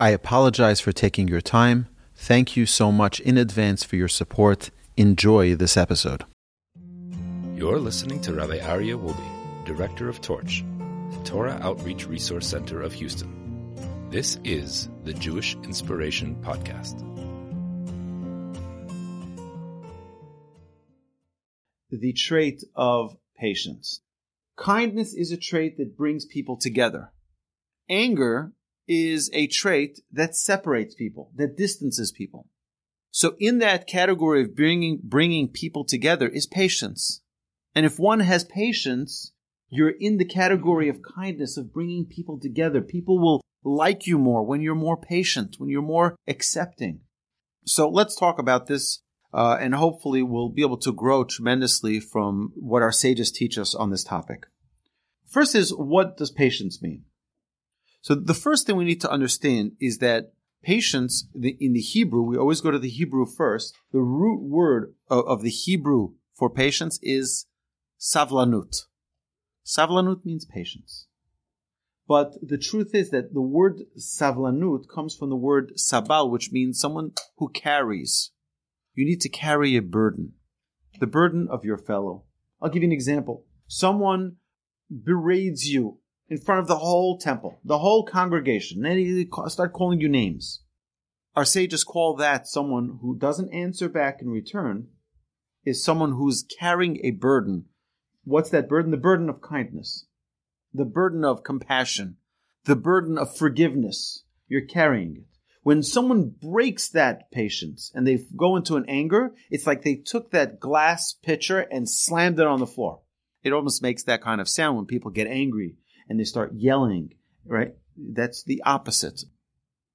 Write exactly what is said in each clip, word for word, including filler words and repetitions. I apologize for taking your time. Thank you so much in advance for your support. Enjoy this episode. You're listening to Rabbi Aryeh Wolbe, Director of Torch, the Torah Outreach Resource Center of Houston. This is the Jewish Inspiration Podcast. The trait of patience. Kindness is a trait that brings people together. Anger is a trait that separates people, that distances people. So in that category of bringing bringing people together is patience. And if one has patience, you're in the category of kindness, of bringing people together. People will like you more when you're more patient, when you're more accepting. So let's talk about this. Uh, and hopefully we'll be able to grow tremendously from what our sages teach us on this topic. First is, what does patience mean? So the first thing we need to understand is that patience, the, in the Hebrew, we always go to the Hebrew first. The root word of, of the Hebrew for patience is savlanut. Savlanut means patience. But the truth is that the word savlanut comes from the word sabal, which means someone who carries. You need to carry a burden, the burden of your fellow. I'll give you an example. Someone berates you in front of the whole temple, the whole congregation, and they start calling you names. Our sages call that someone who doesn't answer back in return is someone who's carrying a burden. What's that burden? The burden of kindness, the burden of compassion, the burden of forgiveness. You're carrying it. When someone breaks that patience and they go into an anger, it's like they took that glass pitcher and slammed it on the floor. It almost makes that kind of sound when people get angry and they start yelling, right? That's the opposite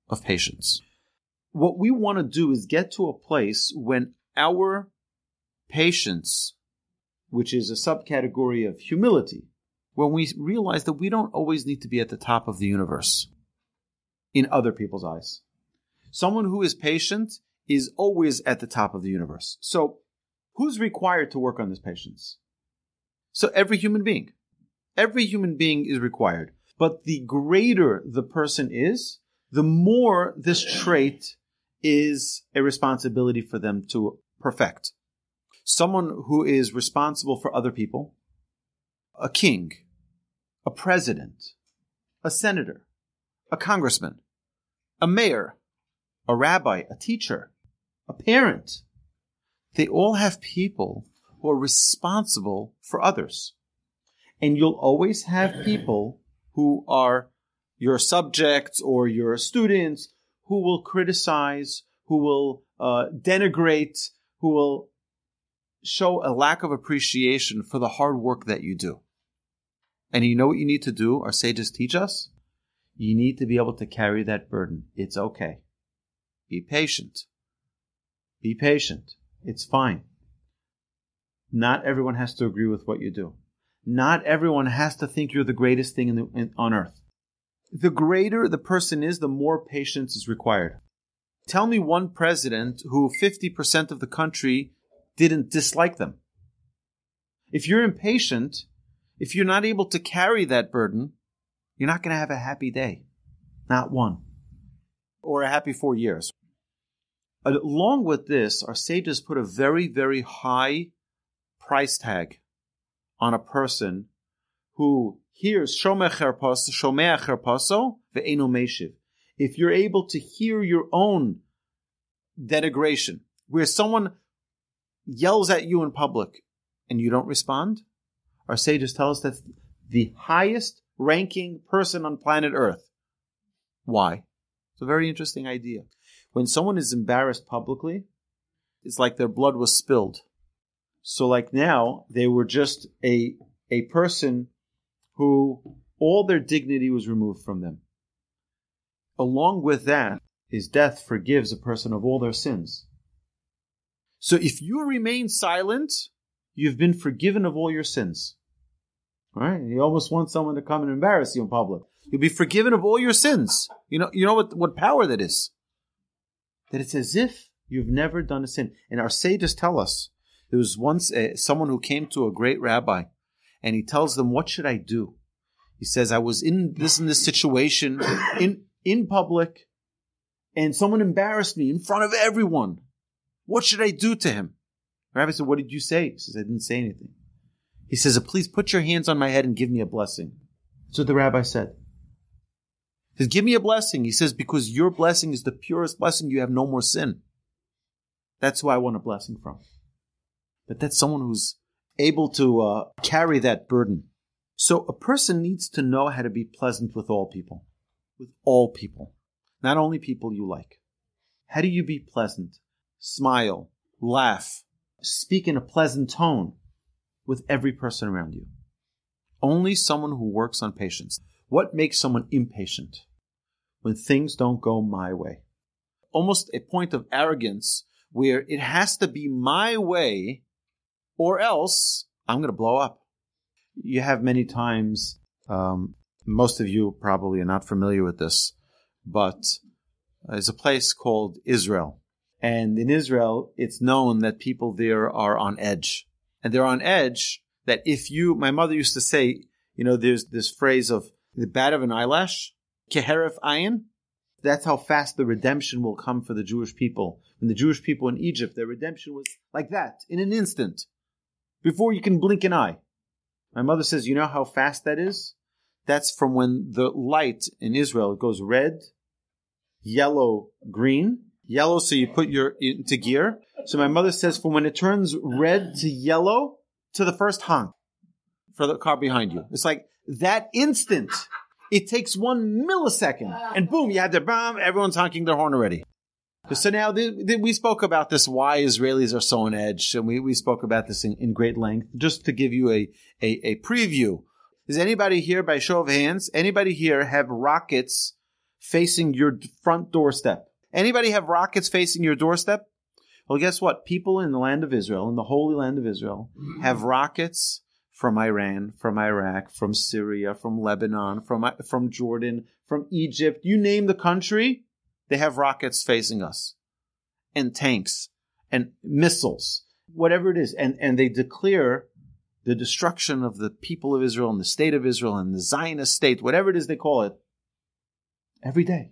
of patience. What we want to do is get to a place when our patience, which is a subcategory of humility, when we realize that we don't always need to be at the top of the universe in other people's eyes. Someone who is patient is always at the top of the universe. So who's required to work on this patience? So every human being. Every human being is required. But the greater the person is, the more this trait is a responsibility for them to perfect. Someone who is responsible for other people, a king, a president, a senator, a congressman, a mayor, a rabbi, a teacher, a parent. They all have people who are responsible for others. And you'll always have people who are your subjects or your students who will criticize, who will uh, denigrate, who will show a lack of appreciation for the hard work that you do. And you know what you need to do? Our sages teach us. You need to be able to carry that burden. It's okay. Be patient. Be patient. It's fine. Not everyone has to agree with what you do. Not everyone has to think you're the greatest thing in the, in, on earth. The greater the person is, the more patience is required. Tell me one president who fifty percent of the country didn't dislike them. If you're impatient, if you're not able to carry that burden, you're not going to have a happy day. Not one. Or a happy four years. Along with this, our sages put a very, very high price tag on a person who hears Shomea cherpaso ve'eino meshiv. If you're able to hear your own denigration, where someone yells at you in public and you don't respond? Our sages tell us that's the highest ranking person on planet Earth. Why? It's a very interesting idea. When someone is embarrassed publicly, it's like their blood was spilled. So like now, they were just a, a person who all their dignity was removed from them. Along with that is death forgives a person of all their sins. So if you remain silent, you've been forgiven of all your sins. All right? You almost want someone to come and embarrass you in public. You'll be forgiven of all your sins. You know, you know what, what power that is? That it's as if you've never done a sin. And our sages tell us, there was once a, someone who came to a great rabbi, and he tells them, what should I do? He says, I was in this and this situation in in public, and someone embarrassed me in front of everyone. What should I do to him? The rabbi said, what did you say? He says, I didn't say anything. He says, please put your hands on my head and give me a blessing. So the rabbi said, he says, give me a blessing. He says, because your blessing is the purest blessing. You have no more sin. That's who I want a blessing from. But that's someone who's able to uh, carry that burden. So a person needs to know how to be pleasant with all people, with all people, not only people you like. How do you be pleasant? Smile, laugh, speak in a pleasant tone with every person around you. Only someone who works on patience. What makes someone impatient? When things don't go my way. Almost a point of arrogance where it has to be my way or else I'm going to blow up. You have many times, um, most of you probably are not familiar with this, but there's a place called Israel. And in Israel, it's known that people there are on edge. And they're on edge that if you, my mother used to say, you know, there's this phrase of the bat of an eyelash, keheref ayin. That's how fast the redemption will come for the Jewish people. When the Jewish people in Egypt, their redemption was like that, in an instant, before you can blink an eye. My mother says, you know how fast that is? That's from when the light in Israel, it goes red, yellow, green. Yellow, so you put your into gear. So my mother says, from when it turns red to yellow to the first honk for the car behind you. It's like that instant. It takes one millisecond, and boom, you had the bomb. Everyone's honking their horn already. So now the, the, we spoke about this, why Israelis are so on edge, and we, we spoke about this in, in great length, just to give you a, a, a preview. Is anybody here, by show of hands, anybody here have rockets facing your front doorstep? Anybody have rockets facing your doorstep? Well, guess what? People in the land of Israel, in the holy land of Israel, have rockets from Iran, from Iraq, from Syria, from Lebanon, from from Jordan, from Egypt. You name the country, they have rockets facing us, and tanks, and missiles, whatever it is. And, and they declare the destruction of the people of Israel and the state of Israel and the Zionist state, whatever it is they call it, every day.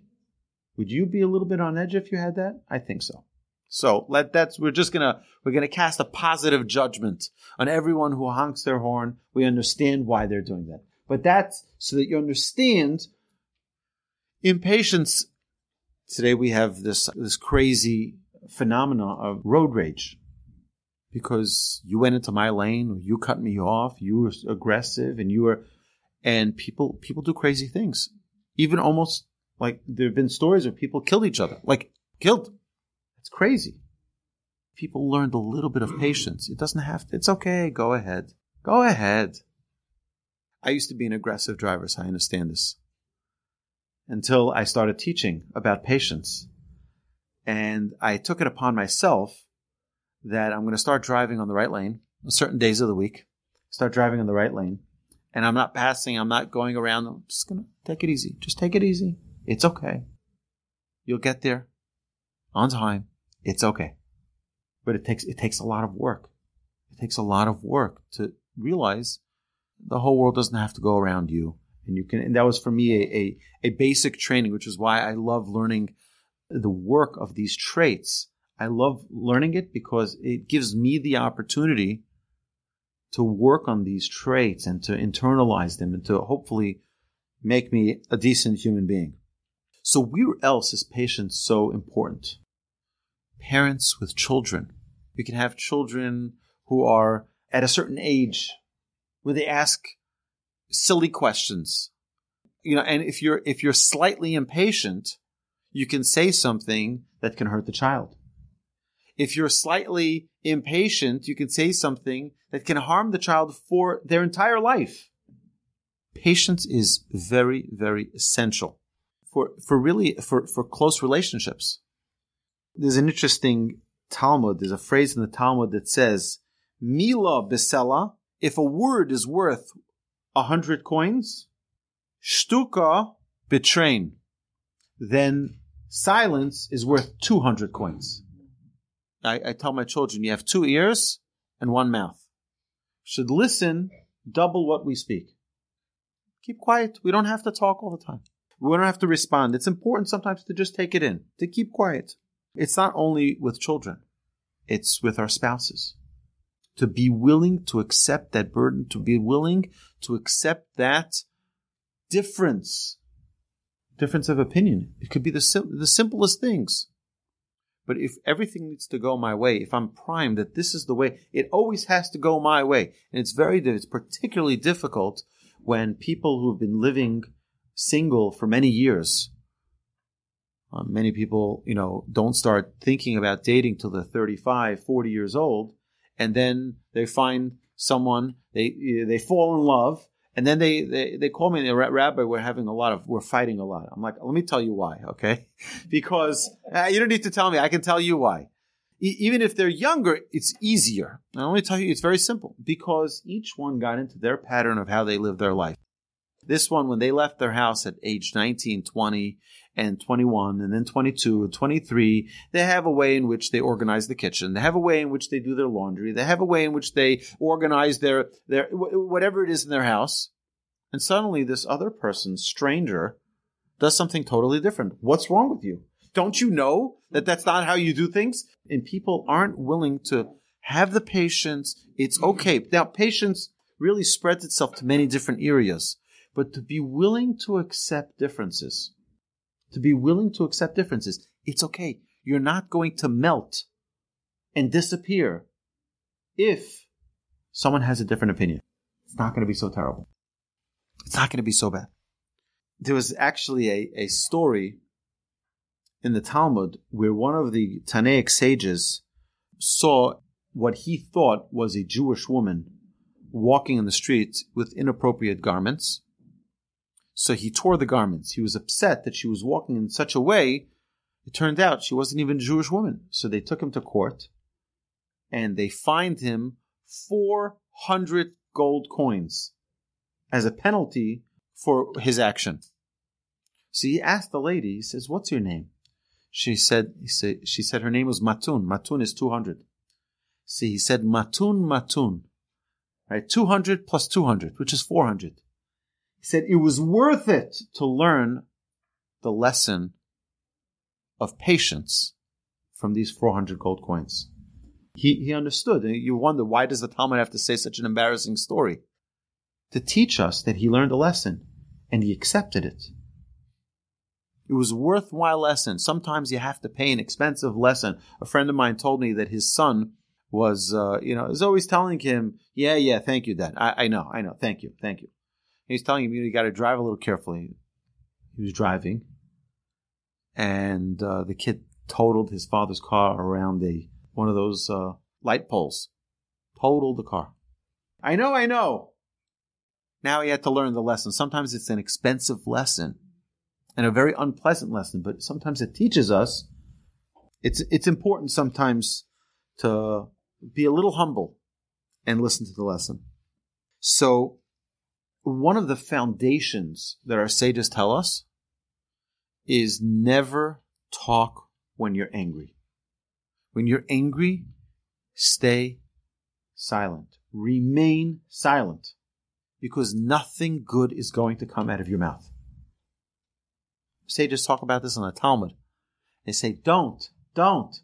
Would you be a little bit on edge if you had that? I think so. So let that's we're just gonna we're gonna cast a positive judgment on everyone who honks their horn. We understand why they're doing that. But that's so that you understand impatience. Today we have this this crazy phenomena of road rage. Because you went into my lane, or you cut me off, you were aggressive, and you were and people people do crazy things. Even almost like there have been stories of people killed each other. Like killed. It's crazy. People learned a little bit of patience. It doesn't have to. It's okay. Go ahead. Go ahead. I used to be an aggressive driver, so I understand this. Until I started teaching about patience. And I took it upon myself that I'm going to start driving on the right lane on certain days of the week. Start driving on the right lane. And I'm not passing. I'm not going around. I'm just going to take it easy. Just take it easy. It's okay. You'll get there on time. It's okay. But it takes it takes a lot of work. It takes a lot of work to realize the whole world doesn't have to go around you. And you can. And that was for me a, a, a basic training, which is why I love learning the work of these traits. I love learning it because it gives me the opportunity to work on these traits and to internalize them and to hopefully make me a decent human being. So where else is patience so important? Parents with children. You can have children who are at a certain age where they ask silly questions. You know, and if you're if you're slightly impatient, you can say something that can hurt the child. If you're slightly impatient, you can say something that can harm the child for their entire life. Patience is very, very essential for for really for, for close relationships. There's an interesting Talmud. There's a phrase in the Talmud that says, "Mila besela." If a word is worth a hundred coins, shtuka betrain. Then silence is worth two hundred coins. I, I tell my children, you have two ears and one mouth. Should listen double what we speak. Keep quiet. We don't have to talk all the time. We don't have to respond. It's important sometimes to just take it in, to keep quiet. It's not only with children. It's with our spouses. To be willing to accept that burden, to be willing to accept that difference, difference of opinion. It could be the sim- the simplest things. But if everything needs to go my way, if I'm primed that this is the way, it always has to go my way. And it's very, it's particularly difficult when people who have been living single for many years, uh, many people, you know, don't start thinking about dating till they're thirty-five, forty years old, and then they find someone, they they fall in love, and then they, they, they call me and they say, Rabbi, we're having a lot of, we're fighting a lot. I'm like, let me tell you why, okay? Because uh, you don't need to tell me. I can tell you why. E- even if they're younger, it's easier. And I only tell you, it's very simple. Because each one got into their pattern of how they live their life. This one, when they left their house at age nineteen, twenty, and twenty-one, and then twenty-two, and twenty-three, they have a way in which they organize the kitchen. They have a way in which they do their laundry. They have a way in which they organize their, their whatever it is in their house. And suddenly this other person, stranger, does something totally different. What's wrong with you? Don't you know that that's not how you do things? And people aren't willing to have the patience. It's okay. Now, patience really spreads itself to many different areas. But to be willing to accept differences, to be willing to accept differences, it's okay. You're not going to melt and disappear if someone has a different opinion. It's not going to be so terrible. It's not going to be so bad. There was actually a, a story in the Talmud where one of the Tannaic sages saw what he thought was a Jewish woman walking in the street with inappropriate garments. So he tore the garments. He was upset that she was walking in such a way. It turned out she wasn't even a Jewish woman. So they took him to court and they fined him four hundred gold coins as a penalty for his action. So he asked the lady, he says, what's your name? She said, he said she said her name was Matun. Matun is two hundred. See, he said, Matun, Matun. Right, two hundred plus two hundred, which is four hundred. He said it was worth it to learn the lesson of patience from these four hundred gold coins. He he understood. And you wonder, why does the Talmud have to say such an embarrassing story? To teach us that he learned a lesson and he accepted it. It was a worthwhile lesson. Sometimes you have to pay an expensive lesson. A friend of mine told me that his son was, uh, you know, is always telling him, yeah, yeah, thank you, Dad. I, I know, I know, thank you, thank you. He's telling him, you know, you got to drive a little carefully. He was driving, and uh, the kid totaled his father's car around a one of those uh, light poles. Totaled the car. I know, I know. Now he had to learn the lesson. Sometimes it's an expensive lesson and a very unpleasant lesson, but sometimes it teaches us. It's it's important sometimes to be a little humble and listen to the lesson. So one of the foundations that our sages tell us is never talk when you're angry. When you're angry, stay silent. Remain silent, because nothing good is going to come out of your mouth. Sages talk about this in the Talmud. They say, don't, don't.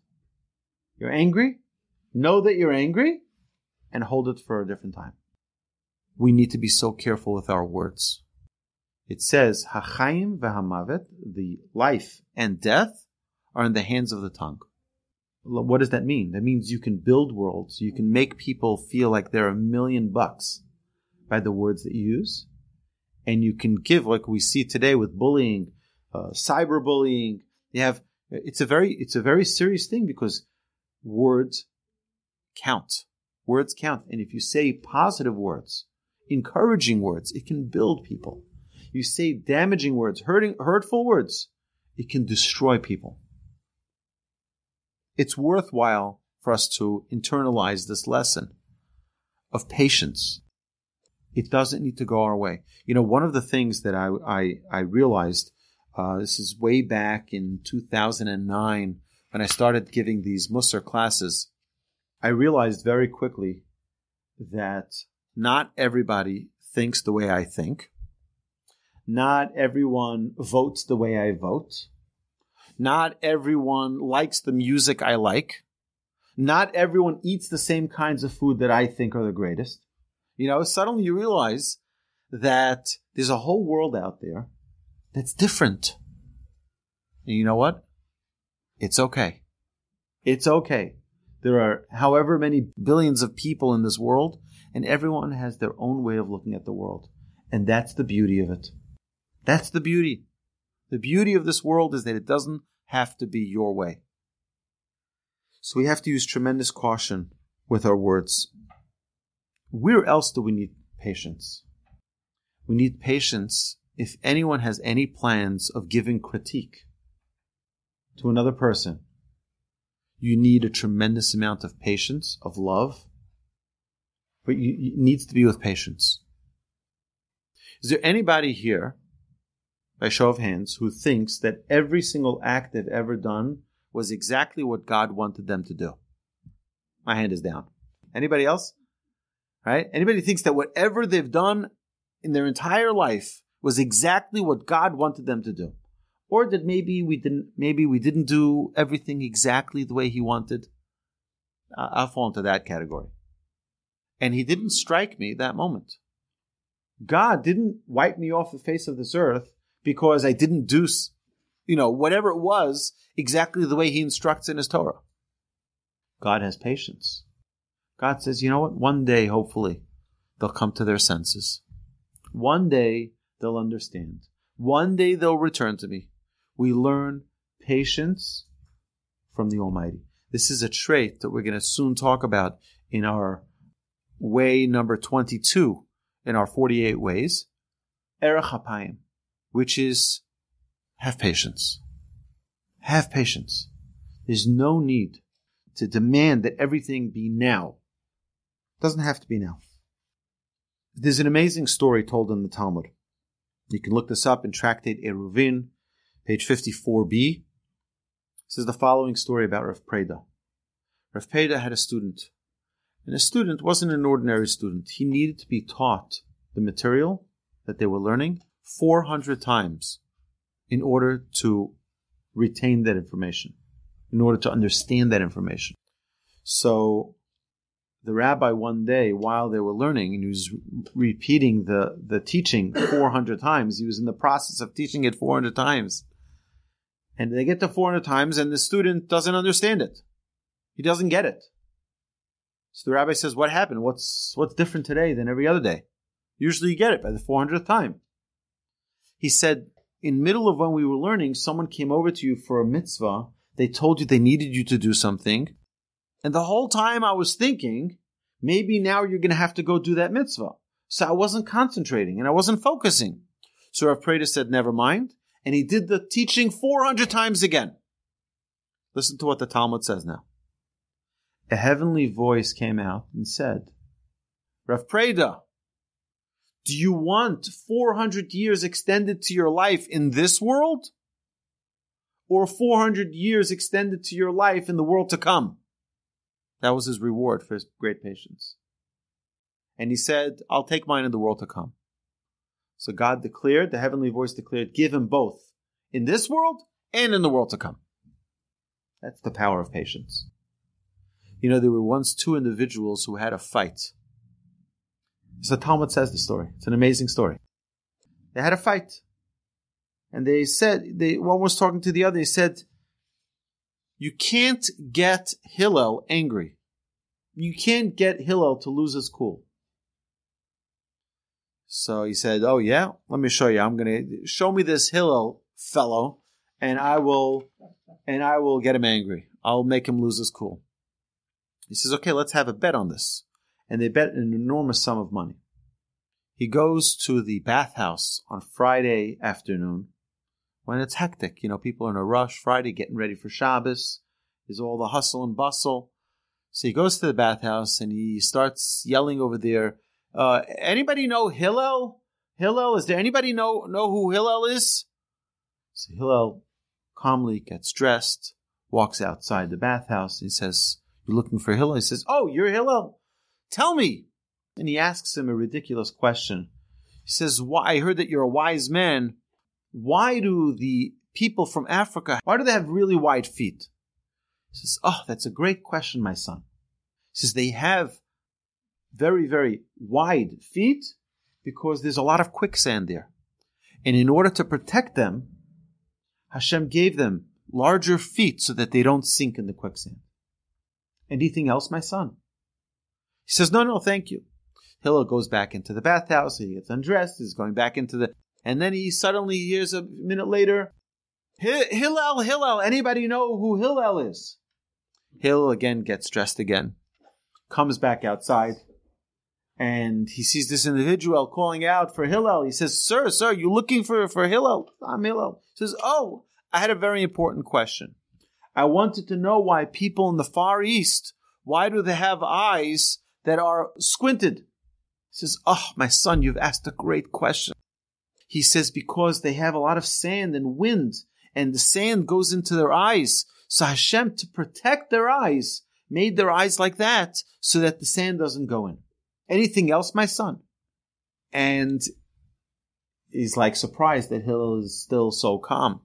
You're angry? Know that you're angry and hold it for a different time. We need to be so careful with our words. It says, "Hachayim v'hamavet," the life and death are in the hands of the tongue. What does that mean? That means you can build worlds. You can make people feel like they're a million bucks by the words that you use. And you can give, like we see today with bullying, uh, cyberbullying. You have, it's a very, it's a very serious thing, because words count. Words count. And if you say positive words, encouraging words, it can build people. You say damaging words, hurting, hurtful words, it can destroy people. It's worthwhile for us to internalize this lesson of patience. It doesn't need to go our way. You know, one of the things that I I, I realized, uh, this is way back in two thousand nine when I started giving these Mussar classes, I realized very quickly that not everybody thinks the way I think. Not everyone votes the way I vote. Not everyone likes the music I like. Not everyone eats the same kinds of food that I think are the greatest. You know, suddenly you realize that there's a whole world out there that's different. And you know what? It's okay. It's okay. There are however many billions of people in this world, and everyone has their own way of looking at the world. And that's the beauty of it. That's the beauty. The beauty of this world is that it doesn't have to be your way. So we have to use tremendous caution with our words. Where else do we need patience? We need patience if anyone has any plans of giving critique to another person. You need a tremendous amount of patience, of love, but it needs to be with patience. Is there anybody here, by show of hands, who thinks that every single act they've ever done was exactly what God wanted them to do? My hand is down. Anybody else? Right? Anybody thinks that whatever they've done in their entire life was exactly what God wanted them to do? Or that maybe we didn't maybe we didn't do everything exactly the way he wanted? Uh, I'll fall into that category. And he didn't strike me that moment. God didn't wipe me off the face of this earth because I didn't do, you know, whatever it was, exactly the way he instructs in his Torah. God has patience. God says, you know what? One day, hopefully, they'll come to their senses. One day, they'll understand. One day, they'll return to me. We learn patience from the Almighty. This is a trait that we're going to soon talk about in our way number twenty-two in our forty-eight ways. Erech Apayim, which is, have patience. Have patience. There's no need to demand that everything be now. It doesn't have to be now. There's an amazing story told in the Talmud. You can look this up in Tractate Eruvin, page fifty-four b. It says the following story about Rav Preda. Rav Preda had a student, and the student wasn't an ordinary student. He needed to be taught the material that they were learning four hundred times in order to retain that information, in order to understand that information. So the rabbi one day, while they were learning, and he was repeating the, the teaching four hundred times, he was in the process of teaching it four hundred times. And they get to four hundred times, and the student doesn't understand it. He doesn't get it. So the rabbi says, what happened? What's what's different today than every other day? Usually you get it by the four hundredth time. He said, in the middle of when we were learning, someone came over to you for a mitzvah. They told you they needed you to do something. And the whole time I was thinking, maybe now you're going to have to go do that mitzvah. So I wasn't concentrating and I wasn't focusing. So Rav Preda said, never mind. And he did the teaching four hundred times again. Listen to what the Talmud says now. A heavenly voice came out and said, Rav Preda, do you want four hundred years extended to your life in this world? Or four hundred years extended to your life in the world to come? That was his reward for his great patience. And he said, I'll take mine in the world to come. So God declared, the heavenly voice declared, give him both in this world and in the world to come. That's the power of patience. You know, there were once two individuals who had a fight. So Talmud says the story. It's an amazing story. They had a fight. And they said, they one was talking to the other. He said, You can't get Hillel angry. You can't get Hillel to lose his cool. So he said, oh yeah, let me show you. I'm going to show me this Hillel fellow and I will and I will get him angry. I'll make him lose his cool. He says, okay, let's have a bet on this. And they bet an enormous sum of money. He goes to the bathhouse on Friday afternoon when it's hectic. You know, people are in a rush. Friday, getting ready for Shabbos. There's all the hustle and bustle. So he goes to the bathhouse and he starts yelling over there, uh, anybody know Hillel? Hillel, is there anybody know, know who Hillel is? So Hillel calmly gets dressed, walks outside the bathhouse. He says, you're looking for Hillel? He says, oh, you're Hillel? Tell me. And he asks him a ridiculous question. He says, why, I heard that you're a wise man. Why do the people from Africa, why do they have really wide feet? He says, oh, that's a great question, my son. He says, they have very, very wide feet because there's a lot of quicksand there. And in order to protect them, Hashem gave them larger feet so that they don't sink in the quicksand. Anything else, my son? He says, no, no, thank you. Hillel goes back into the bathhouse. He gets undressed. He's going back into the... And then he suddenly hears a minute later, Hillel, Hillel, anybody know who Hillel is? Hillel again gets dressed again, comes back outside, and he sees this individual calling out for Hillel. He says, sir, sir, you looking for, for Hillel? I'm Hillel. He says, oh, I had a very important question. I wanted to know why people in the Far East, why do they have eyes that are squinted? He says, oh, my son, you've asked a great question. He says, because they have a lot of sand and wind, and the sand goes into their eyes. So Hashem, to protect their eyes, made their eyes like that so that the sand doesn't go in. Anything else, my son? And he's like surprised that Hillel is still so calm.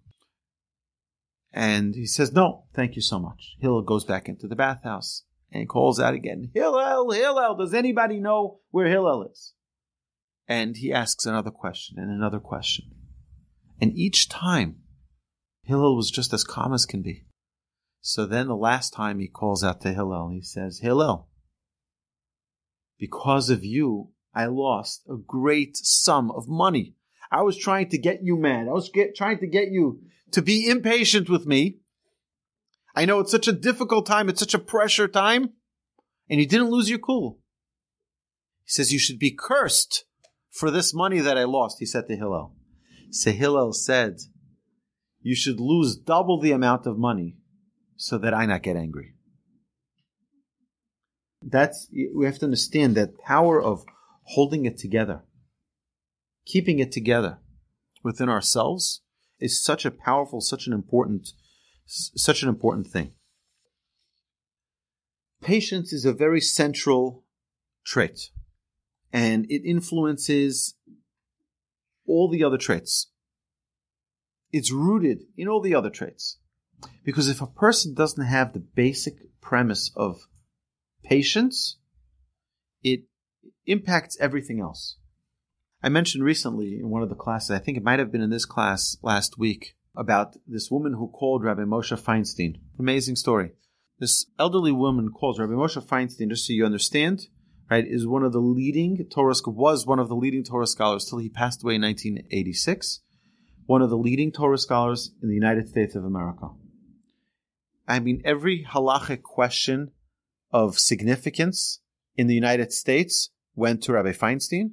And he says, no, thank you so much. Hillel goes back into the bathhouse and he calls out again, Hillel, Hillel, does anybody know where Hillel is? And he asks another question and another question. And each time, Hillel was just as calm as can be. So then the last time he calls out to Hillel, he says, Hillel, because of you, I lost a great sum of money. I was trying to get you mad. I was get, trying to get you to be impatient with me. I know it's such a difficult time. It's such a pressure time. And you didn't lose your cool. He says, you should be cursed for this money that I lost, he said to Hillel. So Hillel said, you should lose double the amount of money so that I not get angry. That's, we have to understand that power of holding it together, keeping it together within ourselves is such a powerful, such an important, such an important thing. Patience is a very central trait. And it influences all the other traits. It's rooted in all the other traits. Because if a person doesn't have the basic premise of patience, it impacts everything else. I mentioned recently in one of the classes, I think it might have been in this class last week, about this woman who called Rabbi Moshe Feinstein. Amazing story. This elderly woman calls Rabbi Moshe Feinstein, just so you understand, right, is one of the leading Torah, was one of the leading Torah scholars till he passed away in nineteen eighty-six, one of the leading Torah scholars in the United States of America. I mean, every halachic question of significance in the United States went to Rabbi Feinstein.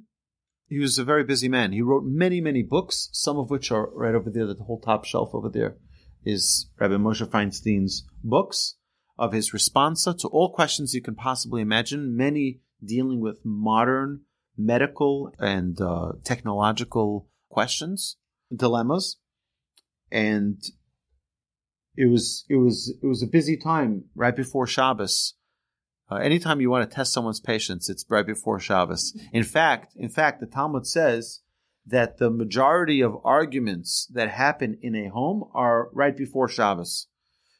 He was a very busy man. He wrote many, many books, some of which are right over there. The whole top shelf over there is Rabbi Moshe Feinstein's books of his responsa to all questions you can possibly imagine, many dealing with modern medical and uh, technological questions, dilemmas, and it was it was it was a busy time right before Shabbos. Uh, anytime you want to test someone's patience, it's right before Shabbos. In fact, in fact, the Talmud says that the majority of arguments that happen in a home are right before Shabbos,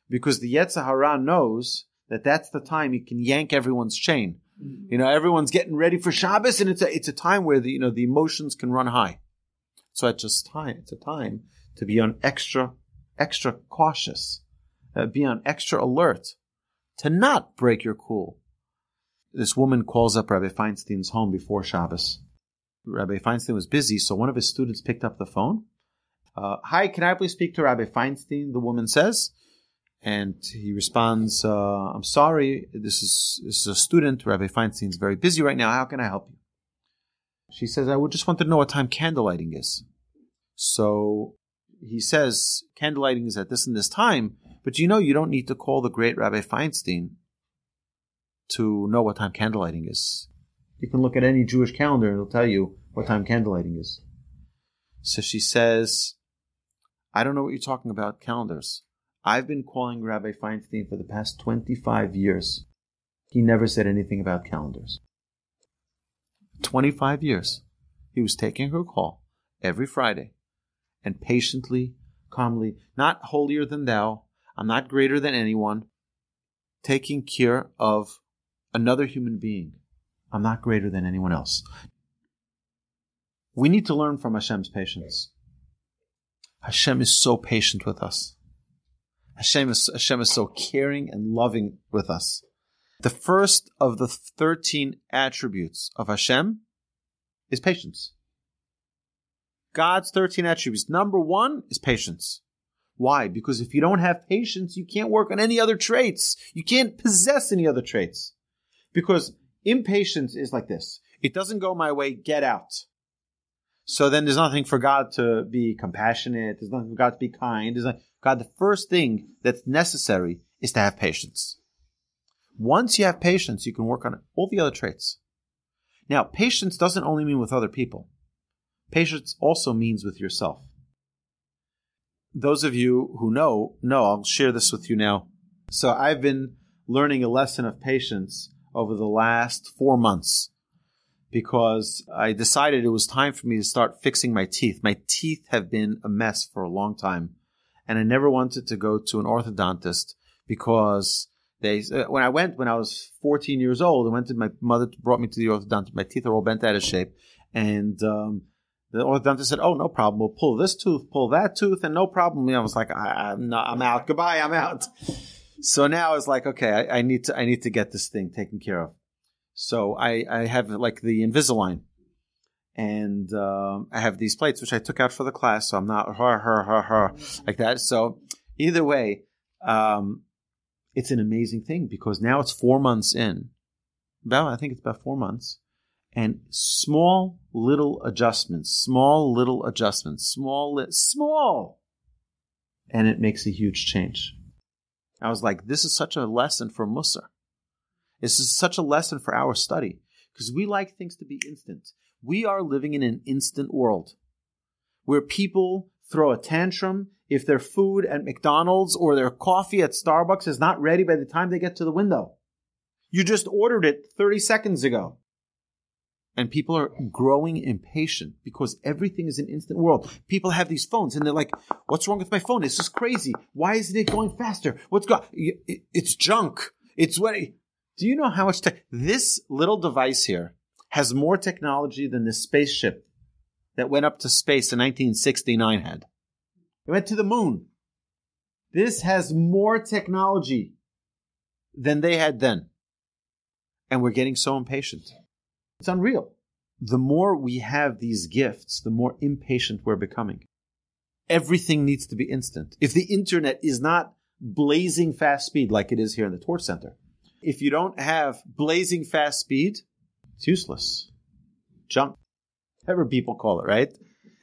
because the Yetzer Hara knows that that's the time he can yank everyone's chain. You know, everyone's getting ready for Shabbos, and it's a, it's a time where the, you know, the emotions can run high. So it's just time. It's a time to be on extra, extra cautious uh, be on extra alert to not break your cool. This woman calls up Rabbi Feinstein's home before Shabbos. Rabbi Feinstein was busy, so one of his students picked up the phone. Uh, Hi, can I please speak to Rabbi Feinstein, the woman says. And he responds, uh, I'm sorry, this is, this is a student. Rabbi Feinstein's very busy right now. How can I help you? She says, I would just want to know what time candlelighting is. So he says, candlelighting is at this and this time, but you know you don't need to call the great Rabbi Feinstein to know what time candlelighting is. You can look at any Jewish calendar and it'll tell you what time candlelighting is. So she says, I don't know what you're talking about, calendars. I've been calling Rabbi Feinstein for the past twenty-five years. He never said anything about calendars. twenty-five years. He was taking her call every Friday and patiently, calmly, not holier than thou, I'm not greater than anyone, taking care of another human being. I'm not greater than anyone else. We need to learn from Hashem's patience. Hashem is so patient with us. Hashem is, Hashem is so caring and loving with us. The first of the thirteen attributes of Hashem is patience. God's thirteen attributes. Number one is patience. Why? Because if you don't have patience, you can't work on any other traits. You can't possess any other traits. Because impatience is like this. It doesn't go my way, get out. So then there's nothing for God to be compassionate. There's nothing for God to be kind. There's not, God, the first thing that's necessary is to have patience. Once you have patience, you can work on all the other traits. Now, patience doesn't only mean with other people. Patience also means with yourself. Those of you who know, know, I'll share this with you now. So I've been learning a lesson of patience over the last four months because I decided it was time for me to start fixing my teeth. My teeth have been a mess for a long time, and I never wanted to go to an orthodontist because... They, when I went, when I was fourteen years old, I went to my mother brought me to the orthodontist. My teeth are all bent out of shape. And um, the orthodontist said, oh, no problem. We'll pull this tooth, pull that tooth, and no problem. And I was like, I, I'm, not, I'm out. Goodbye, I'm out. So now it's like, okay, I, I need to I need to get this thing taken care of. So I, I have like the Invisalign. And um, I have these plates, which I took out for the class. So I'm not her, her, her, her, like that. So either way, um, it's an amazing thing because now it's four months in. About, I think it's about four months. And small little adjustments, small little adjustments, small, li- small. And it makes a huge change. I was like, this is such a lesson for Mussar. This is such a lesson for our study because we like things to be instant. We are living in an instant world where people throw a tantrum if their food at McDonald's or their coffee at Starbucks is not ready by the time they get to the window. You just ordered it thirty seconds ago. And people are growing impatient because everything is an instant world. People have these phones and they're like, what's wrong with my phone? This is crazy. Why isn't it going faster? What's going on? It's junk. It's what? Do you know how much tech? This little device here has more technology than the spaceship that went up to space in nineteen sixty-nine had. It went to the moon. This has more technology than they had then. And we're getting so impatient. It's unreal. The more we have these gifts, the more impatient we're becoming. Everything needs to be instant. If the internet is not blazing fast speed like it is here in the Torch Center, if you don't have blazing fast speed, it's useless. Junk. Whatever people call it, right?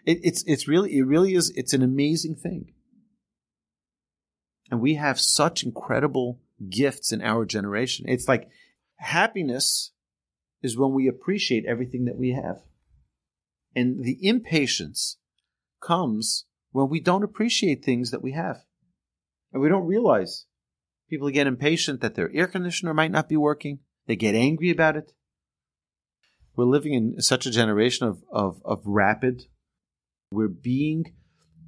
It, it's it's really it really is it's an amazing thing, and we have such incredible gifts in our generation. It's like happiness is when we appreciate everything that we have, and the impatience comes when we don't appreciate things that we have, and we don't realize. People get impatient that their air conditioner might not be working. They get angry about it. We're living in such a generation of of, of rapid. We're being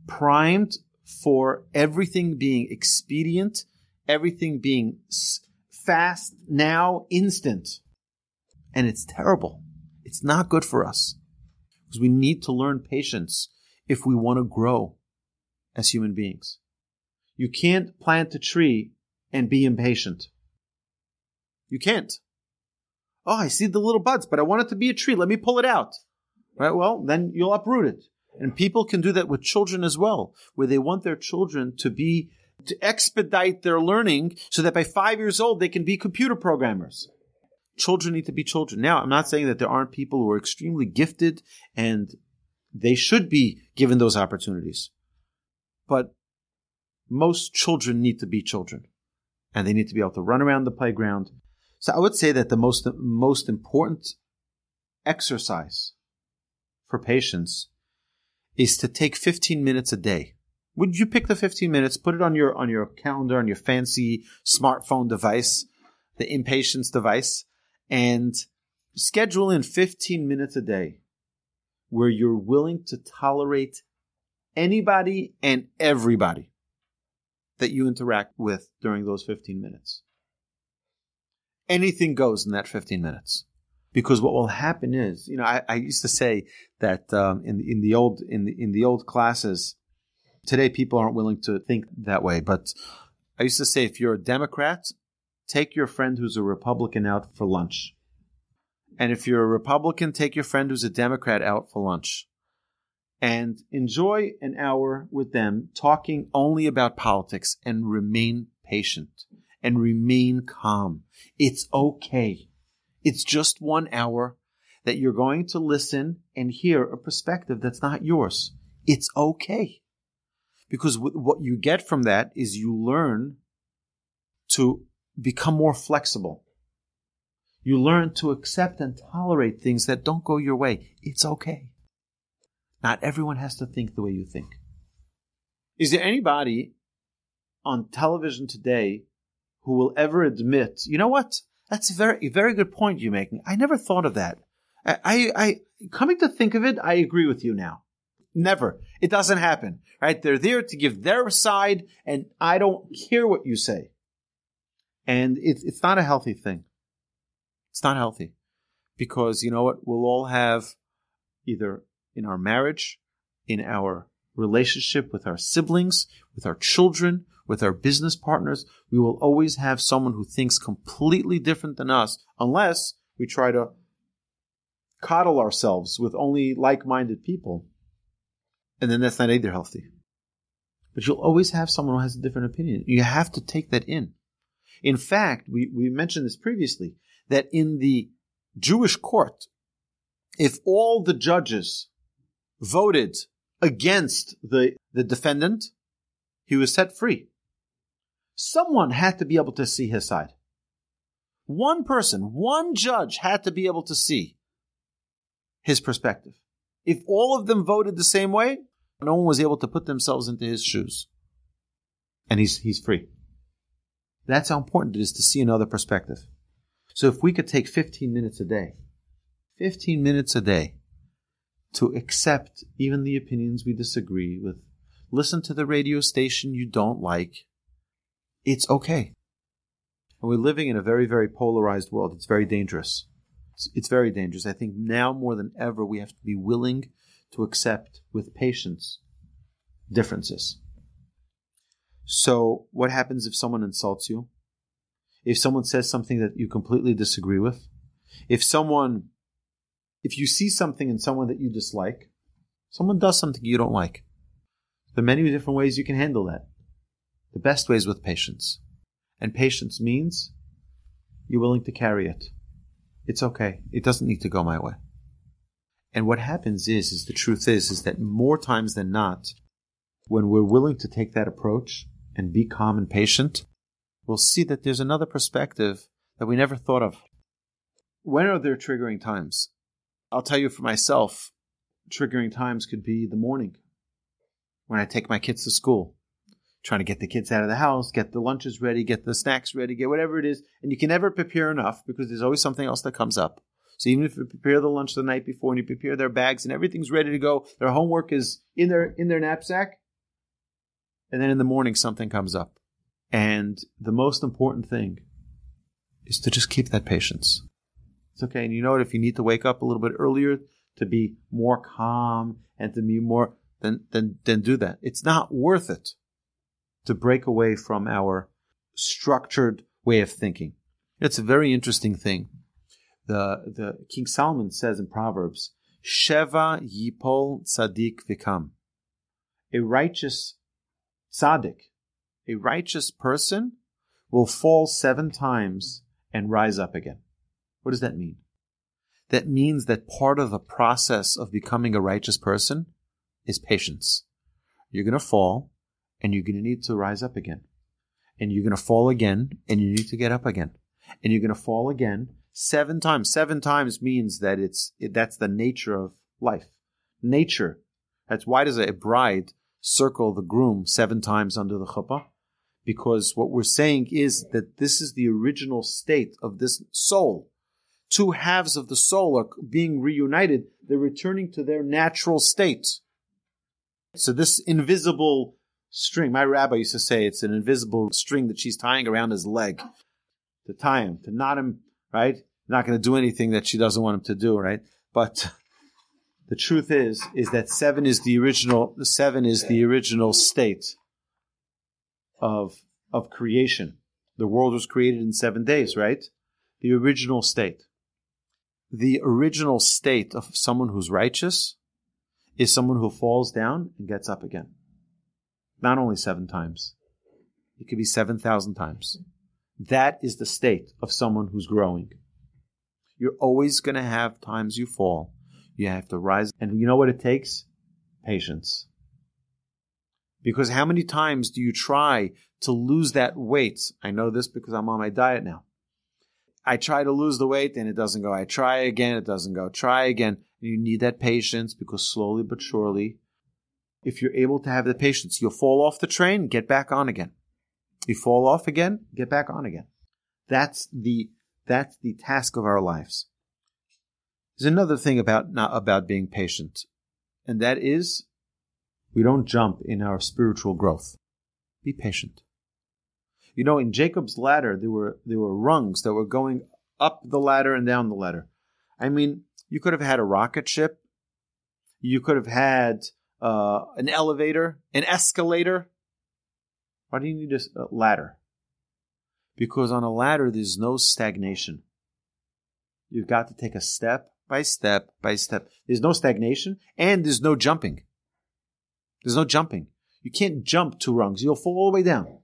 primed for everything being expedient, everything being fast, now, instant. And it's terrible. It's not good for us because we need to learn patience if we want to grow as human beings. You can't plant a tree and be impatient. You can't. Oh, I see the little buds, but I want it to be a tree. Let me pull it out. Right? Well, then you'll uproot it. And people can do that with children as well, where they want their children to be, to expedite their learning so that by five years old, they can be computer programmers. Children need to be children. Now, I'm not saying that there aren't people who are extremely gifted and they should be given those opportunities. But most children need to be children and they need to be able to run around the playground. So I would say that the most, most important exercise for patience is to take fifteen minutes a day. Would you pick the fifteen minutes, put it on your on your calendar, on your fancy smartphone device, the impatience device, and schedule in fifteen minutes a day where you're willing to tolerate anybody and everybody that you interact with during those fifteen minutes. Anything goes in that fifteen minutes. Because what will happen is, you know, I, I used to say that um, in in the old in the, in the old classes, today people aren't willing to think that way. But I used to say, if you're a Democrat, take your friend who's a Republican out for lunch, and if you're a Republican, take your friend who's a Democrat out for lunch, and enjoy an hour with them talking only about politics, and remain patient and remain calm. It's okay. It's just one hour that you're going to listen and hear a perspective that's not yours. It's okay. Because what you get from that is you learn to become more flexible. You learn to accept and tolerate things that don't go your way. It's okay. Not everyone has to think the way you think. Is there anybody on television today who will ever admit, you know what? That's a very, very good point you're making. I never thought of that. I, I, I, coming to think of it, I agree with you now. Never. It doesn't happen, right? They're there to give their side, and I don't hear what you say. And it, it's not a healthy thing. It's not healthy because, you know what, we'll all have either in our marriage, in our relationship with our siblings, with our children, with our business partners, we will always have someone who thinks completely different than us unless we try to coddle ourselves with only like-minded people. And then that's not either healthy. But you'll always have someone who has a different opinion. You have to take that in. In fact, we, we mentioned this previously, that in the Jewish court, if all the judges voted against the, the defendant, he was set free. Someone had to be able to see his side. One person, one judge had to be able to see his perspective. If all of them voted the same way, no one was able to put themselves into his shoes. And he's he's free. That's how important it is to see another perspective. So if we could take fifteen minutes a day, fifteen minutes a day to accept even the opinions we disagree with, listen to the radio station you don't like, it's okay. And we're living in a very, very polarized world. It's very dangerous. It's, it's very dangerous. I think now more than ever, we have to be willing to accept with patience differences. So what happens if someone insults you? If someone says something that you completely disagree with? If someone, if you see something in someone that you dislike, someone does something you don't like. There are many different ways you can handle that. The best way is with patience. And patience means you're willing to carry it. It's okay. It doesn't need to go my way. And what happens is, is the truth is, is that more times than not, when we're willing to take that approach and be calm and patient, we'll see that there's another perspective that we never thought of. When are there triggering times? I'll tell you for myself, triggering times could be the morning. When I take my kids to school, trying to get the kids out of the house, get the lunches ready, get the snacks ready, get whatever it is. And you can never prepare enough because there's always something else that comes up. So even if you prepare the lunch the night before and you prepare their bags and everything's ready to go, their homework is in their in their knapsack. And then in the morning, something comes up. And the most important thing is to just keep that patience. It's okay. And you know what? If you need to wake up a little bit earlier to be more calm and to be more... Then, then, then do that. It's not worth it to break away from our structured way of thinking. It's a very interesting thing. The, the King Solomon says in Proverbs, Sheva yipol tzaddik vikam. A righteous tzaddik, a righteous person, will fall seven times and rise up again. What does that mean? That means that part of the process of becoming a righteous person is patience. You're going to fall, and you're going to need to rise up again. And you're going to fall again, and you need to get up again. And you're going to fall again seven times. Seven times means that it's it, that's the nature of life. Nature. That's why does a bride circle the groom seven times under the chuppah? Because what we're saying is that this is the original state of this soul. Two halves of the soul are being reunited. They're returning to their natural state. So this invisible string, my rabbi used to say it's an invisible string that she's tying around his leg to tie him, to knot him, right? Not going to do anything that she doesn't want him to do, right? But the truth is, is that seven is the original, seven is the original state of, of creation. The world was created in seven days, right? The original state. The original state of someone who's righteous is someone who falls down and gets up again. Not only seven times. It could be seven thousand times. That is the state of someone who's growing. You're always going to have times you fall. You have to rise. And you know what it takes? Patience. Because how many times do you try to lose that weight? I know this because I'm on my diet now. I try to lose the weight and it doesn't go. I try again, it doesn't go. Try again. You need that patience because slowly but surely, if you're able to have the patience, you'll fall off the train, get back on again. You fall off again, get back on again. That's the that's the task of our lives. There's another thing about not about being patient, and that is we don't jump in our spiritual growth. Be patient. You know, in Jacob's ladder, there were there were rungs that were going up the ladder and down the ladder. I mean, you could have had a rocket ship. You could have had uh, an elevator, an escalator. Why do you need a ladder? Because on a ladder, there's no stagnation. You've got to take a step by step by step. There's no stagnation and there's no jumping. There's no jumping. You can't jump two rungs. You'll fall all the way down.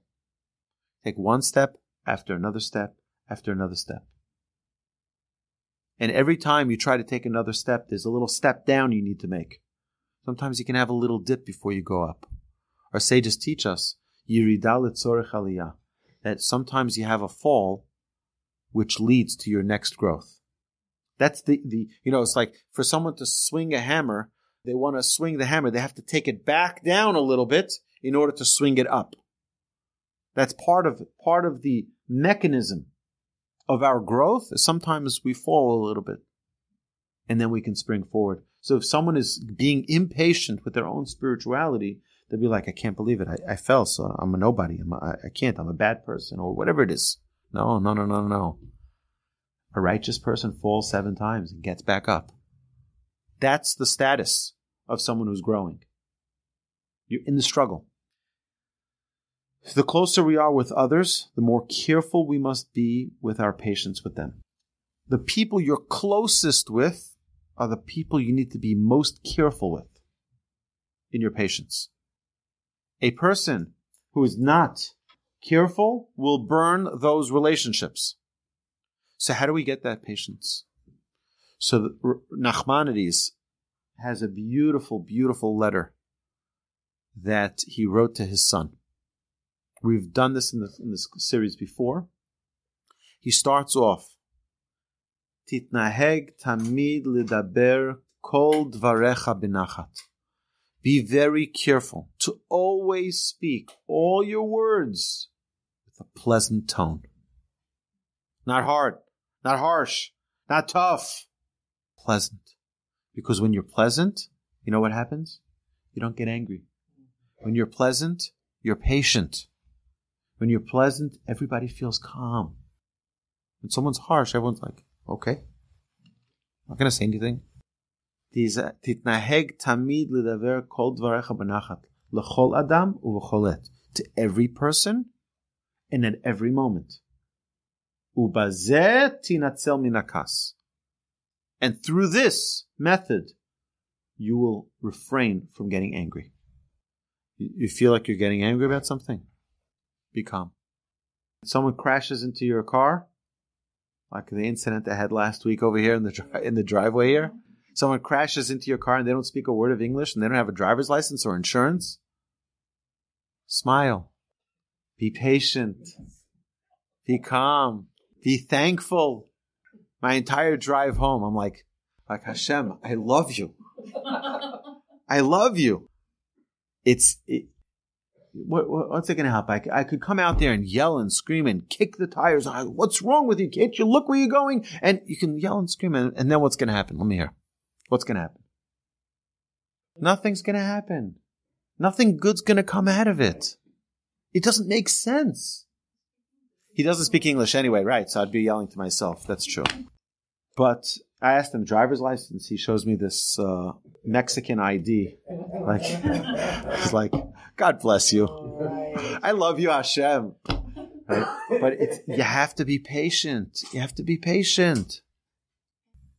Take one step after another step after another step. And every time you try to take another step, there's a little step down you need to make. Sometimes you can have a little dip before you go up. Our sages teach us, Yirida le tzorech aliyah, that sometimes you have a fall which leads to your next growth. That's the, the you know, it's like for someone to swing a hammer, they want to swing the hammer. They have to take it back down a little bit in order to swing it up. That's part of part of the mechanism of our growth. Sometimes we fall a little bit, and then we can spring forward. So if someone is being impatient with their own spirituality, they'll be like, I can't believe it. I, I fell, so I'm a nobody. I'm a, I can't. I'm a bad person or whatever it is. No, no, no, no, no. A righteous person falls seven times and gets back up. That's the status of someone who's growing. You're in the struggle. The closer we are with others, the more careful we must be with our patience with them. The people you're closest with are the people you need to be most careful with in your patience. A person who is not careful will burn those relationships. So how do we get that patience? So Nachmanides has a beautiful, beautiful letter that he wrote to his son. We've done this in, the, in this series before. He starts off, Titnaheg tamid lidaber kol dvarecha binachat. Be very careful to always speak all your words with a pleasant tone. Not hard, not harsh, not tough. Pleasant. Because when you're pleasant, you know what happens? You don't get angry. When you're pleasant, you're patient. When you're pleasant, everybody feels calm. When someone's harsh, everyone's like, okay, I'm not going to say anything. Titnaheg tamid lidaver kol dvarecha benachat, lechol adam uvechol et. to every person and at every moment. Ubazeh tinatzel minakas. And through this method, you will refrain from getting angry. You feel like you're getting angry about something? Be calm. If someone crashes into your car, like the incident I had last week over here in the in the driveway here, someone crashes into your car and they don't speak a word of English and they don't have a driver's license or insurance, smile. Be patient. Be calm. Be thankful. My entire drive home, I'm like, like Hashem, I love you. I love you. It's, it, what, what, what's it going to help? I, I could come out there and yell and scream and kick the tires. I, what's wrong with you? Can't you look where you're going? And you can yell and scream. And, and then what's going to happen? Let me hear. What's going to happen? Nothing's going to happen. Nothing good's going to come out of it. It doesn't make sense. He doesn't speak English anyway, right? So I'd be yelling to myself. That's true. But I asked him, driver's license. He shows me this uh, Mexican I D. Like, it's like, God bless you. I love you, Hashem. Right? But it's, you have to be patient. You have to be patient.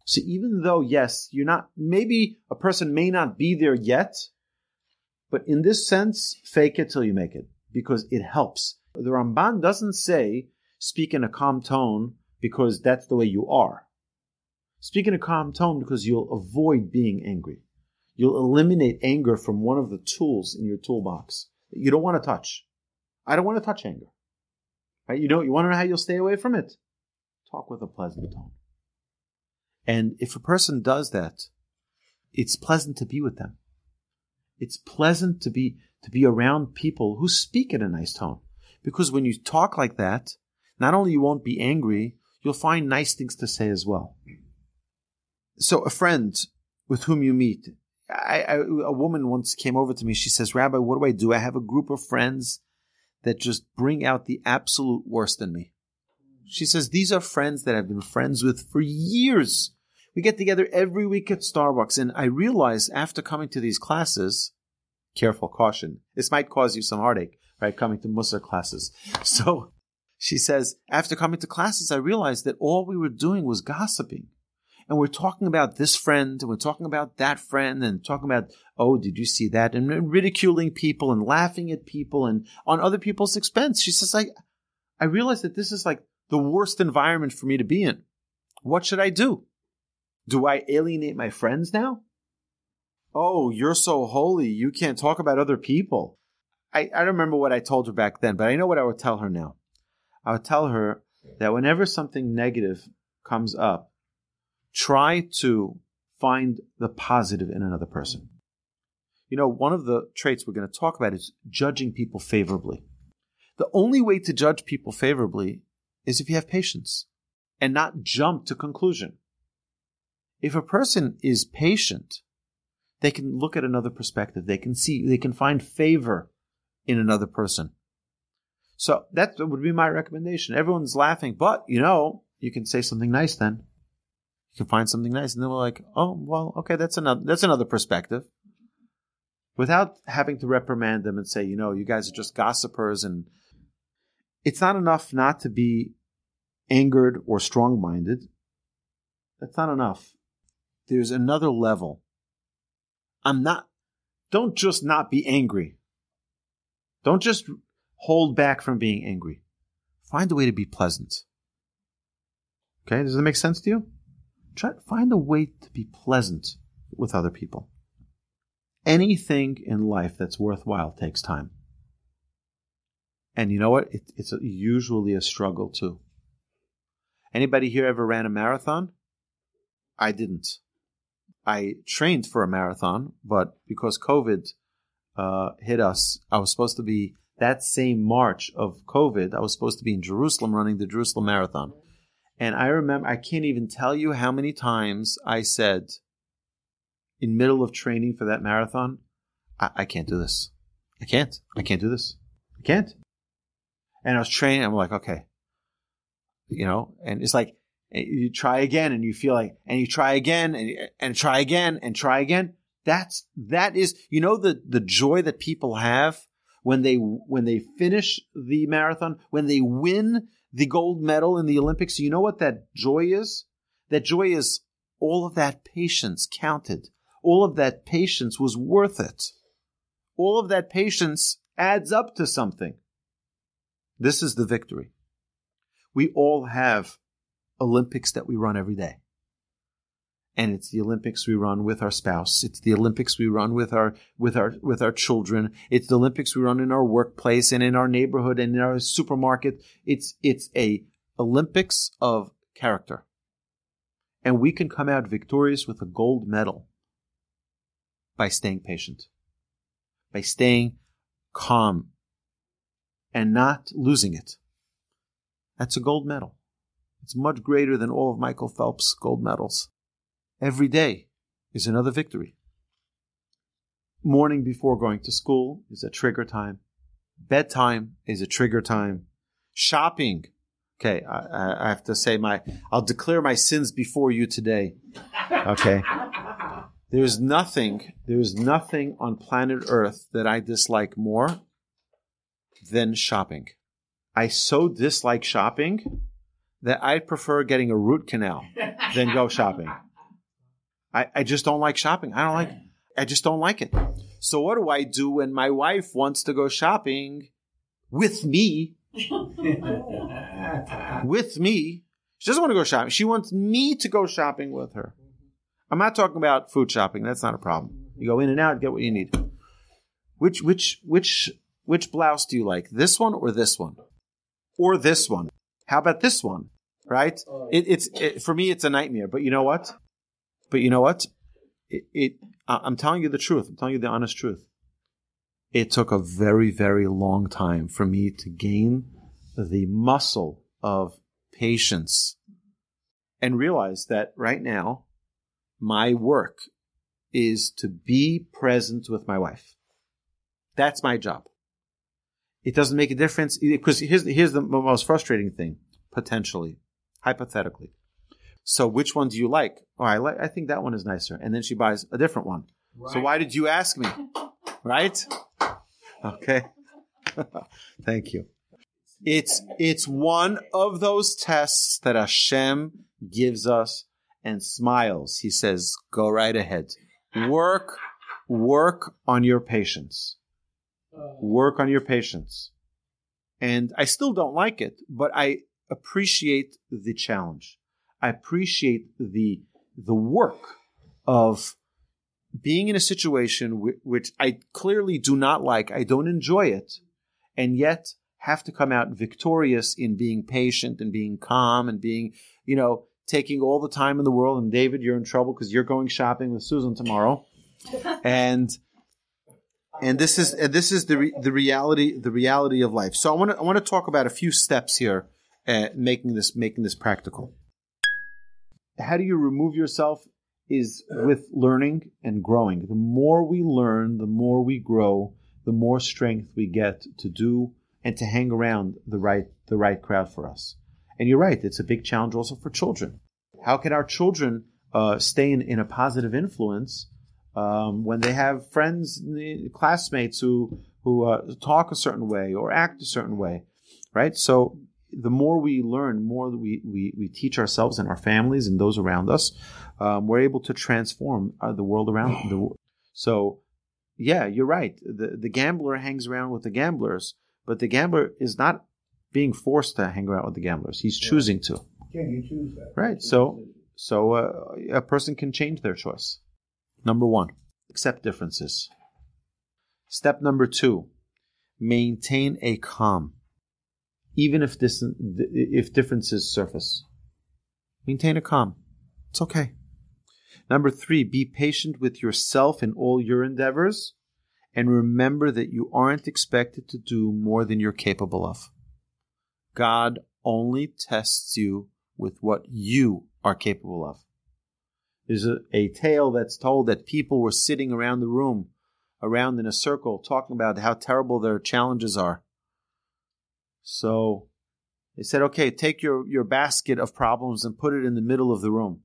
So even though, yes, you're not, maybe a person may not be there yet, but in this sense, fake it till you make it, because it helps. The Ramban doesn't say, speak in a calm tone, because that's the way you are. Speak in a calm tone because you'll avoid being angry. You'll eliminate anger from one of the tools in your toolbox that you don't want to touch. I don't want to touch anger. Right? You don't, you want to know how you'll stay away from it? Talk with a pleasant tone. And if a person does that, it's pleasant to be with them. It's pleasant to be to be around people who speak in a nice tone. Because when you talk like that, not only you won't be angry, you'll find nice things to say as well. So a friend with whom you meet, I, I, a woman once came over to me. She says, Rabbi, what do I do? I have a group of friends that just bring out the absolute worst in me. She says, these are friends that I've been friends with for years. We get together every week at Starbucks. And I realize after coming to these classes, careful caution, this might cause you some heartache, right, coming to Mussar classes. So she says, after coming to classes, I realized that all we were doing was gossiping. And we're talking about this friend, and we're talking about that friend, and talking about, oh, did you see that? And ridiculing people and laughing at people and on other people's expense. She says, I, I realized that this is like the worst environment for me to be in. What should I do? Do I alienate my friends now? Oh, you're so holy. You can't talk about other people. I, I don't remember what I told her back then, but I know what I would tell her now. I would tell her that whenever something negative comes up, try to find the positive in another person. You know, one of the traits we're going to talk about is judging people favorably. The only way to judge people favorably is if you have patience and not jump to conclusion. If a person is patient, they can look at another perspective. They can see, they can find favor in another person. So that would be my recommendation. Everyone's laughing, but, you know, you can say something nice then. You can find something nice, and then we're like, oh, well, okay, that's another that's another perspective. Without having to reprimand them and say, you know, you guys are just gossipers. And it's not enough not to be angered or strong-minded. That's not enough. There's another level. I'm not, don't just not be angry. Don't just hold back from being angry. Find a way to be pleasant. Okay, does that make sense to you? Try to find a way to be pleasant with other people. Anything in life that's worthwhile takes time. And you know what? It, it's a, usually a struggle too. Anybody here ever ran a marathon? I didn't. I trained for a marathon, but because COVID uh, hit us, I was supposed to be, that same March of COVID, I was supposed to be in Jerusalem running the Jerusalem Marathon. And I remember, I can't even tell you how many times I said, in middle of training for that marathon, I, I can't do this. I can't. I can't do this. I can't. And I was training. I'm like, okay. You know, and it's like, you try again and you feel like, and you try again and, and try again and try again. That's, that is, you know, the, the joy that people have when they when they finish the marathon, when they win the gold medal in the Olympics, you know what that joy is? That joy is all of that patience counted. All of that patience was worth it. All of that patience adds up to something. This is the victory. We all have Olympics that we run every day. And it's the Olympics we run with our spouse. It's the Olympics we run with our with our with our children. It's the Olympics we run in our workplace and in our neighborhood and in our supermarket. It's it's a Olympics of character. And we can come out victorious with a gold medal by staying patient, by staying calm and not losing it. That's a gold medal. It's much greater than all of Michael Phelps' gold medals. Every day is another victory. Morning before going to school is a trigger time. Bedtime is a trigger time. Shopping. Okay, I, I have to say my, I'll declare my sins before you today. Okay. There is nothing, there is nothing on planet Earth that I dislike more than shopping. I so dislike shopping that I prefer getting a root canal than go shopping. I, I just don't like shopping. I don't like, I just don't like it. So what do I do when my wife wants to go shopping with me? With me. She doesn't want to go shopping. She wants me to go shopping with her. I'm not talking about food shopping. That's not a problem. You go in and out, get what you need. Which, which, which, which blouse do you like? This one or this one? Or this one? How about this one? Right? It, it's, it, for me, it's a nightmare. But you know what? But you know what? It, it, I'm telling you the truth. I'm telling you the honest truth. It took a very, very long time for me to gain the muscle of patience and realize that right now, my work is to be present with my wife. That's my job. It doesn't make a difference because here's, here's the most frustrating thing, potentially, hypothetically. So which one do you like? Oh, I like. I think that one is nicer. And then she buys a different one. Right. So why did you ask me? Right? Okay. Thank you. It's it's one of those tests that Hashem gives us and smiles. He says, go right ahead. Work, work on your patience. Work on your patience. And I still don't like it, but I appreciate the challenge. I appreciate the the work of being in a situation w- which I clearly do not like. I don't enjoy it, and yet have to come out victorious in being patient and being calm and being, you know, taking all the time in the world. And David, you're in trouble because you're going shopping with Susan tomorrow, and and this is and this is the re- the reality the reality of life. So I want to I want to talk about a few steps here, uh, making this making this practical. How do you remove yourself is with learning and growing. The more we learn, the more we grow, the more strength we get to do and to hang around the right the right crowd for us. And you're right, it's a big challenge also for children. How can our children uh, stay in, in a positive influence um, when they have friends, classmates who, who uh, talk a certain way or act a certain way, right? So the more we learn, more we, we, we teach ourselves and our families and those around us, um, we're able to transform uh, the world around the world. So, yeah, you're right. The the gambler hangs around with the gamblers, but the gambler is not being forced to hang around with the gamblers. He's choosing to. Can you choose that? Right. So, so uh, a person can change their choice. Number one, accept differences. Step number two, maintain a calm. Even if this, if differences surface, maintain a calm. It's okay. Number three, be patient with yourself in all your endeavors, and remember that you aren't expected to do more than you're capable of. God only tests you with what you are capable of. There's a, a tale that's told that people were sitting around the room, around in a circle, talking about how terrible their challenges are. So they said, okay, take your, your basket of problems and put it in the middle of the room.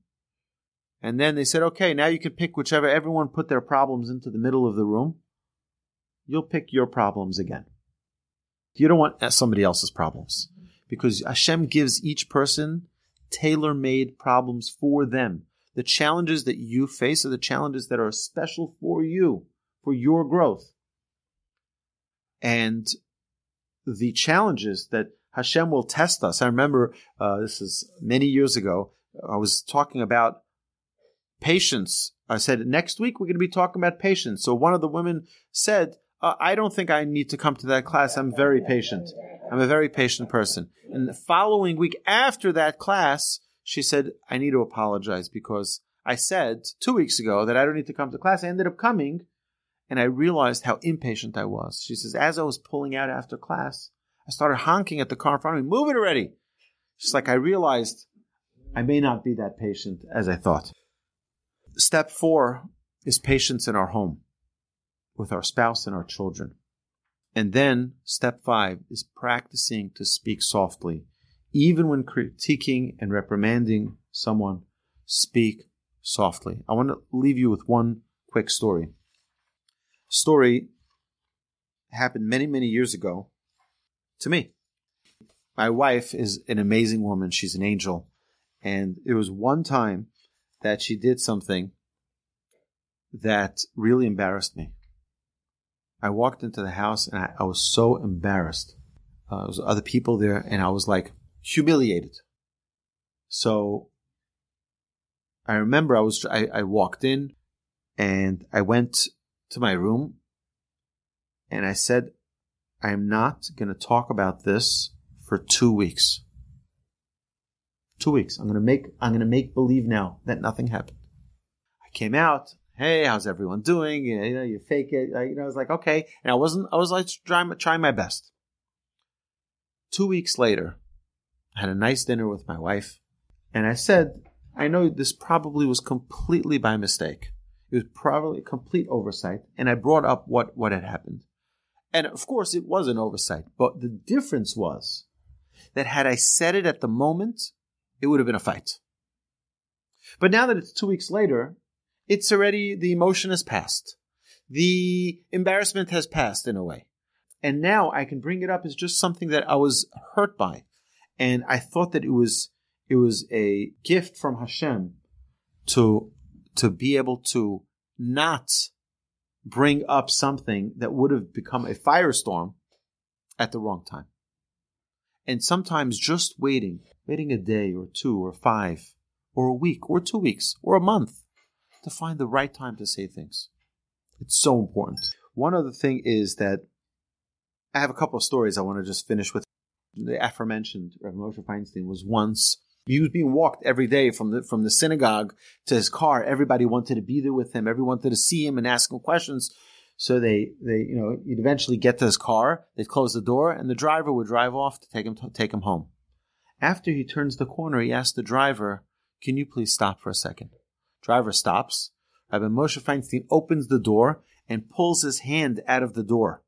And then they said, okay, now you can pick whichever. Everyone put their problems into the middle of the room. you'll pick your problems again. You don't want somebody else's problems, because Hashem gives each person tailor-made problems for them. The challenges that you face are the challenges that are special for you, for your growth. And the challenges that Hashem will test us. I remember, uh, this is many years ago, I was talking about patience. I said, next week we're going to be talking about patience. So one of the women said, uh, I don't think I need to come to that class. I'm very patient. I'm a very patient person. And the following week after that class, she said, I need to apologize because I said two weeks ago that I don't need to come to class. I ended up coming, and I realized how impatient I was. She says, as I was pulling out after class, I started honking at the car in front of me. Move it already. She's like, I realized I may not be that patient as I thought. Step four is patience in our home with our spouse and our children. And then step five is practicing to speak softly. Even when critiquing and reprimanding someone, speak softly. I want to leave you with one quick story. Story happened many, many years ago to me. My wife is an amazing woman. She's an angel. And it was one time that she did something that really embarrassed me. I walked into the house and I, I was so embarrassed. Uh, there was other people there and I was like humiliated. So I remember I was I, I walked in and I went to my room and I said, I am not going to talk about this for two weeks. Two weeks. I'm going to make, I'm going to make believe now that nothing happened. I came out. Hey, how's everyone doing? You know, you fake it. I, you know, I was like, okay. And I wasn't, I was like trying, trying my best. Two weeks later, I had a nice dinner with my wife. And I said, I know this probably was completely by mistake. It was probably a complete oversight. And I brought up what, what had happened. And of course it was an oversight, but the difference was that had I said it at the moment, it would have been a fight. But now that it's two weeks later, it's already, the emotion has passed. The embarrassment has passed in a way. And now I can bring it up as just something that I was hurt by. And I thought that it was, it was a gift from Hashem to, to be able to not bring up something that would have become a firestorm at the wrong time. And sometimes just waiting, waiting a day or two or five or a week or two weeks or a month to find the right time to say things. It's so important. One other thing is that I have a couple of stories I want to just finish with. The aforementioned Rabbi Moshe Feinstein was once, he was being walked every day from the from the synagogue to his car. Everybody wanted to be there with him. Everyone wanted to see him and ask him questions. So they, they you know, you'd eventually get to his car. They'd close the door, and the driver would drive off to take him to take him home. After he turns the corner, he asks the driver, "Can you please stop for a second?" Driver stops. Rabbi Moshe Feinstein opens the door and pulls his hand out of the door.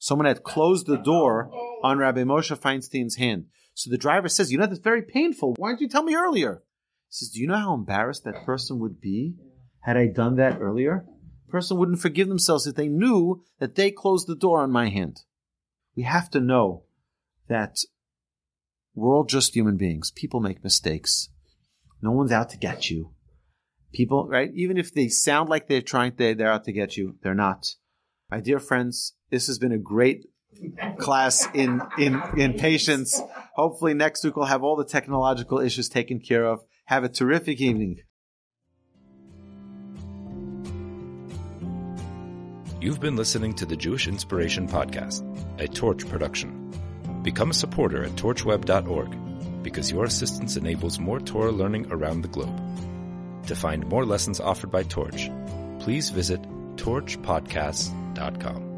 Someone had closed the door on Rabbi Moshe Feinstein's hand. So the driver says, you know, that's very painful. Why didn't you tell me earlier? He says, do you know how embarrassed that person would be had I done that earlier? The person wouldn't forgive themselves if they knew that they closed the door on my hand. We have to know that we're all just human beings. People make mistakes. No one's out to get you. People, right? Even if they sound like they're trying, they, they're out to get you. They're not. My dear friends, this has been a great class in, in, in patience. Hopefully next week we'll have all the technological issues taken care of. Have a terrific evening. You've been listening to the Jewish Inspiration Podcast, a Torch production. Become a supporter at torch web dot org because your assistance enables more Torah learning around the globe. To find more lessons offered by Torch, please visit torch podcasts dot com.